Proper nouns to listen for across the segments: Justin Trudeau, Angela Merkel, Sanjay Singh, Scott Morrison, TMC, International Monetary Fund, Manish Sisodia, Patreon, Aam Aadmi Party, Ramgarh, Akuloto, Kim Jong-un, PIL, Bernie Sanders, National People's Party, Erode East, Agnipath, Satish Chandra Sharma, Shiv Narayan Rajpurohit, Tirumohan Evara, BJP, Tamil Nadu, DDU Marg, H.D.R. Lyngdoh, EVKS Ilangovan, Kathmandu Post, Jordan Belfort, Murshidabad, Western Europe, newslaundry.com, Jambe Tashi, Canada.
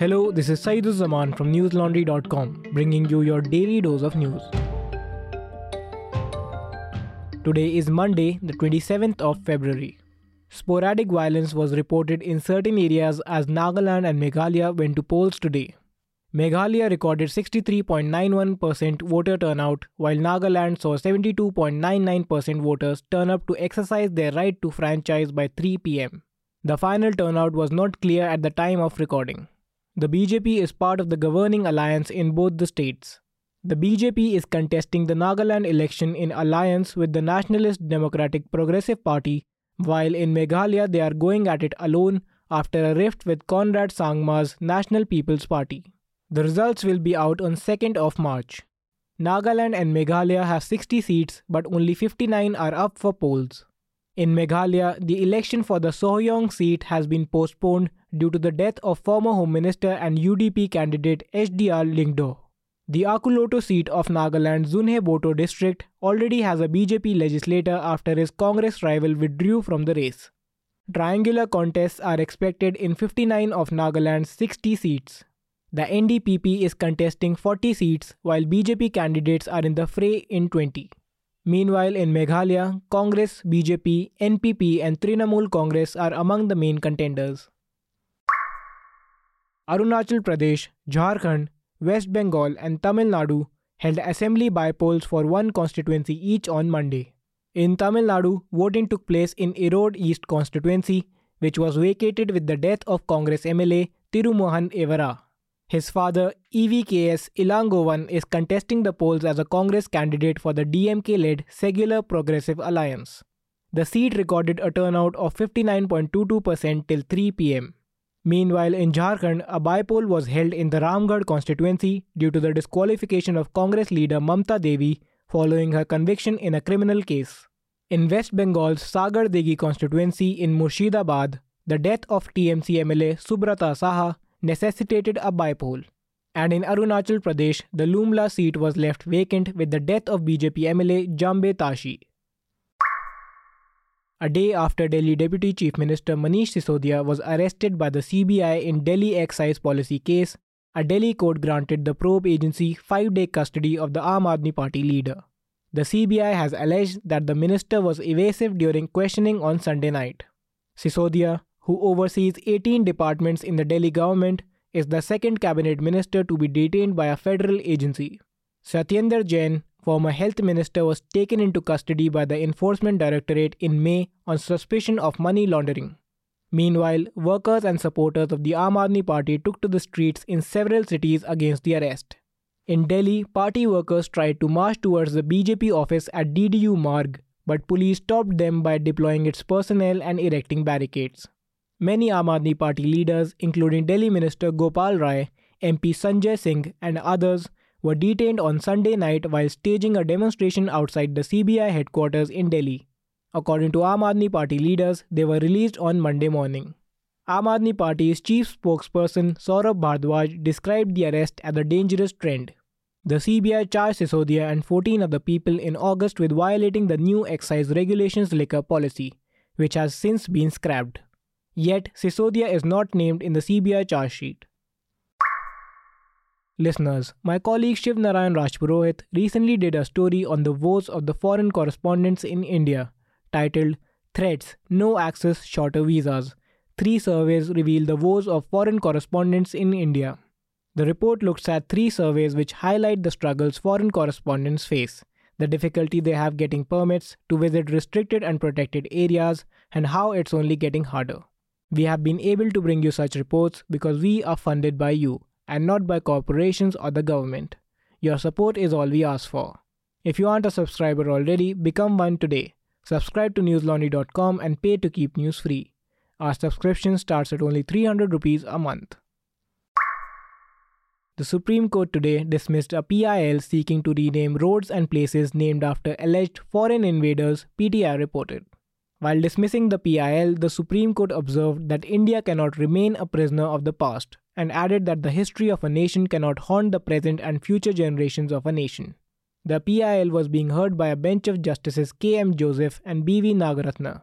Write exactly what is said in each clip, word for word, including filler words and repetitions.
Hello, this is Saidu Zaman from news laundry dot com, bringing you your daily dose of news. Today is Monday, the twenty-seventh of February. Sporadic violence was reported in certain areas as Nagaland and Meghalaya went to polls today. Meghalaya recorded sixty-three point nine one percent voter turnout, while Nagaland saw seventy-two point nine nine percent voters turn up to exercise their right to franchise by three p m The final turnout was not clear at the time of recording. The B J P is part of the governing alliance in both the states. The B J P is contesting the Nagaland election in alliance with the Nationalist Democratic Progressive Party, while in Meghalaya they are going at it alone after a rift with Conrad Sangma's National People's Party. The results will be out on second of March. Nagaland and Meghalaya have sixty seats, but only fifty-nine are up for polls. In Meghalaya, the election for the Sohoyoung seat has been postponed due to the death of former Home Minister and U D P candidate H D R Lyngdoh. The Akuloto seat of Nagaland's Zunheboto district already has a B J P legislator after his Congress rival withdrew from the race. Triangular contests are expected in fifty-nine of Nagaland's sixty seats. The N D P P is contesting forty seats, while B J P candidates are in the fray in twenty. Meanwhile, in Meghalaya, Congress, B J P, N P P and Trinamool Congress are among the main contenders. Arunachal Pradesh, Jharkhand, West Bengal and Tamil Nadu held assembly by-polls for one constituency each on Monday. In Tamil Nadu, voting took place in Erode East constituency, which was vacated with the death of Congress M L A Tirumohan Evara. His father, E V K S Ilangovan, is contesting the polls as a Congress candidate for the D M K-led Secular Progressive Alliance. The seat recorded a turnout of fifty-nine point two two percent till three p m Meanwhile, in Jharkhand, a by-poll was held in the Ramgarh constituency due to the disqualification of Congress leader Mamata Devi following her conviction in a criminal case. In West Bengal's Sagar Degi constituency in Murshidabad, the death of T M C M L A Subrata Saha necessitated a by-poll. And in Arunachal Pradesh, the Lumla seat was left vacant with the death of B J P M L A Jambe Tashi. A day after Delhi Deputy Chief Minister Manish Sisodia was arrested by the C B I in Delhi excise policy case, a Delhi court granted the probe agency five-day custody of the Aam Aadmi Party leader. The C B I has alleged that the minister was evasive during questioning on Sunday night. Sisodia, who oversees eighteen departments in the Delhi government, is the second cabinet minister to be detained by a federal agency. Satyender Jain, former health minister, was taken into custody by the Enforcement Directorate in May on suspicion of money laundering. Meanwhile, workers and supporters of the Aam Aadmi Party took to the streets in several cities against the arrest. In Delhi, party workers tried to march towards the B J P office at D D U Marg, but police stopped them by deploying its personnel and erecting barricades. Many Aam Aadmi Party leaders, including Delhi Minister Gopal Rai, M P Sanjay Singh and others, were detained on Sunday night while staging a demonstration outside the C B I headquarters in Delhi. According to Aam Aadmi Party leaders, they were released on Monday morning. Aam Aadmi Party's chief spokesperson Saurabh Bhardwaj described the arrest as a dangerous trend. The C B I charged Sisodia and fourteen other people in August with violating the new excise regulations liquor policy, which has since been scrapped. Yet, Sisodia is not named in the C B I charge sheet. Listeners, my colleague Shiv Narayan Rajpurohit recently did a story on the woes of the foreign correspondents in India, titled "Threats, No Access, Shorter Visas. Three Surveys Reveal the Woes of Foreign Correspondents in India." The report looks at three surveys which highlight the struggles foreign correspondents face, the difficulty they have getting permits to visit restricted and protected areas, and how it's only getting harder. We have been able to bring you such reports because we are funded by you and not by corporations or the government. Your support is all we ask for. If you aren't a subscriber already, become one today. Subscribe to news laundry dot com and pay to keep news free. Our subscription starts at only three hundred rupees a month. The Supreme Court today dismissed a P I L seeking to rename roads and places named after alleged foreign invaders, P T I reported. While dismissing the P I L, the Supreme Court observed that India cannot remain a prisoner of the past and added that the history of a nation cannot haunt the present and future generations of a nation. The P I L was being heard by a bench of Justices K M Joseph and B V Nagaratna.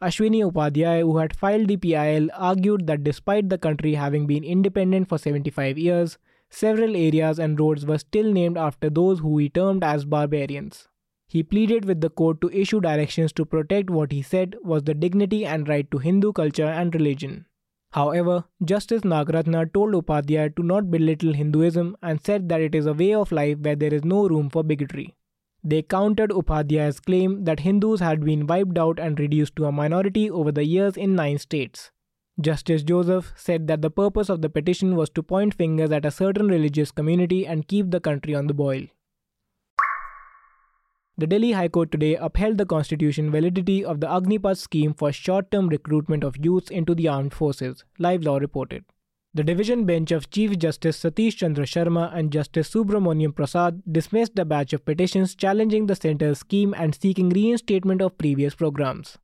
Ashwini Upadhyay, who had filed the P I L, argued that despite the country having been independent for seventy-five years, several areas and roads were still named after those who he termed as barbarians. He pleaded with the court to issue directions to protect what he said was the dignity and right to Hindu culture and religion. However, Justice Nagaratna told Upadhyay to not belittle Hinduism and said that it is a way of life where there is no room for bigotry. They countered Upadhyay's claim that Hindus had been wiped out and reduced to a minority over the years in nine states. Justice Joseph said that the purpose of the petition was to point fingers at a certain religious community and keep the country on the boil. The Delhi High Court today upheld the constitutional validity of the Agnipath scheme for short-term recruitment of youths into the armed forces, Live Law reported. The division bench of Chief Justice Satish Chandra Sharma and Justice Subramaniam Prasad dismissed a batch of petitions challenging the centre's scheme and seeking reinstatement of previous programs.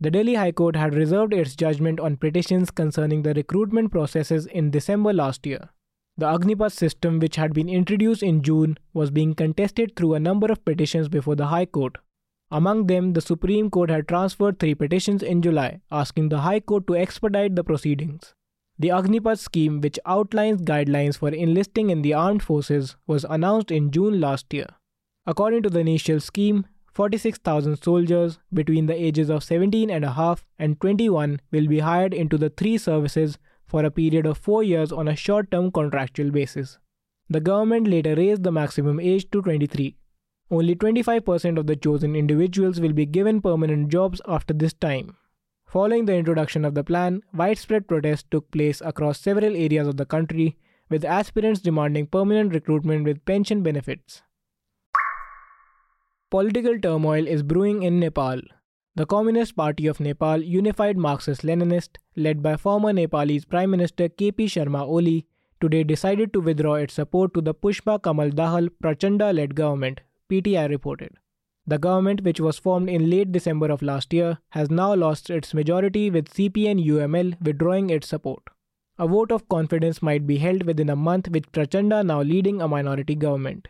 The Delhi High Court had reserved its judgment on petitions concerning the recruitment processes in December last year. The Agnipath system, which had been introduced in June, was being contested through a number of petitions before the High Court. Among them, the Supreme Court had transferred three petitions in July, asking the High Court to expedite the proceedings. The Agnipath scheme, which outlines guidelines for enlisting in the armed forces, was announced in June last year. According to the initial scheme, forty-six thousand soldiers between the ages of seventeen and a half and twenty-one will be hired into the three services for a period of four years on a short-term contractual basis. The government later raised the maximum age to twenty-three. Only twenty-five percent of the chosen individuals will be given permanent jobs after this time. Following the introduction of the plan, widespread protests took place across several areas of the country, with aspirants demanding permanent recruitment with pension benefits. Political turmoil is brewing in Nepal. The Communist Party of Nepal Unified Marxist-Leninist, led by former Nepalese Prime Minister K P Sharma Oli, today decided to withdraw its support to the Pushpa Kamal Dahal Prachanda-led government, P T I reported. The government, which was formed in late December of last year, has now lost its majority, with C P N U M L withdrawing its support. A vote of confidence might be held within a month, with Prachanda now leading a minority government.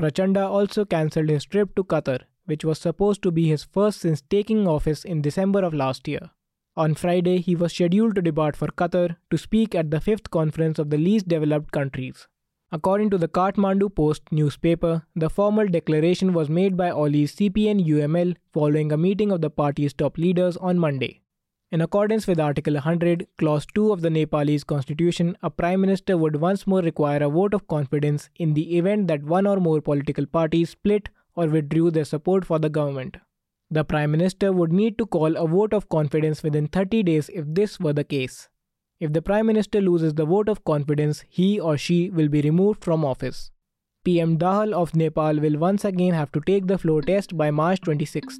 Prachanda also cancelled his trip to Qatar, which was supposed to be his first since taking office in December of last year. On Friday, he was scheduled to depart for Qatar to speak at the fifth Conference of the Least Developed Countries. According to the Kathmandu Post newspaper, the formal declaration was made by Oli's C P N U M L following a meeting of the party's top leaders on Monday. In accordance with Article one hundred, Clause two of the Nepalese constitution, a prime minister would once more require a vote of confidence in the event that one or more political parties split or withdrew their support for the government. The prime minister would need to call a vote of confidence within thirty days if this were the case. If the Prime Minister loses the vote of confidence, he or she will be removed from office. P M Dahal of Nepal will once again have to take the floor test by March twenty-sixth.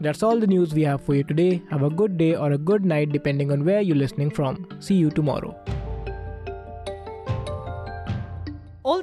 That's all the news we have for you today. Have a good day or a good night depending on where you're listening from. See you tomorrow. All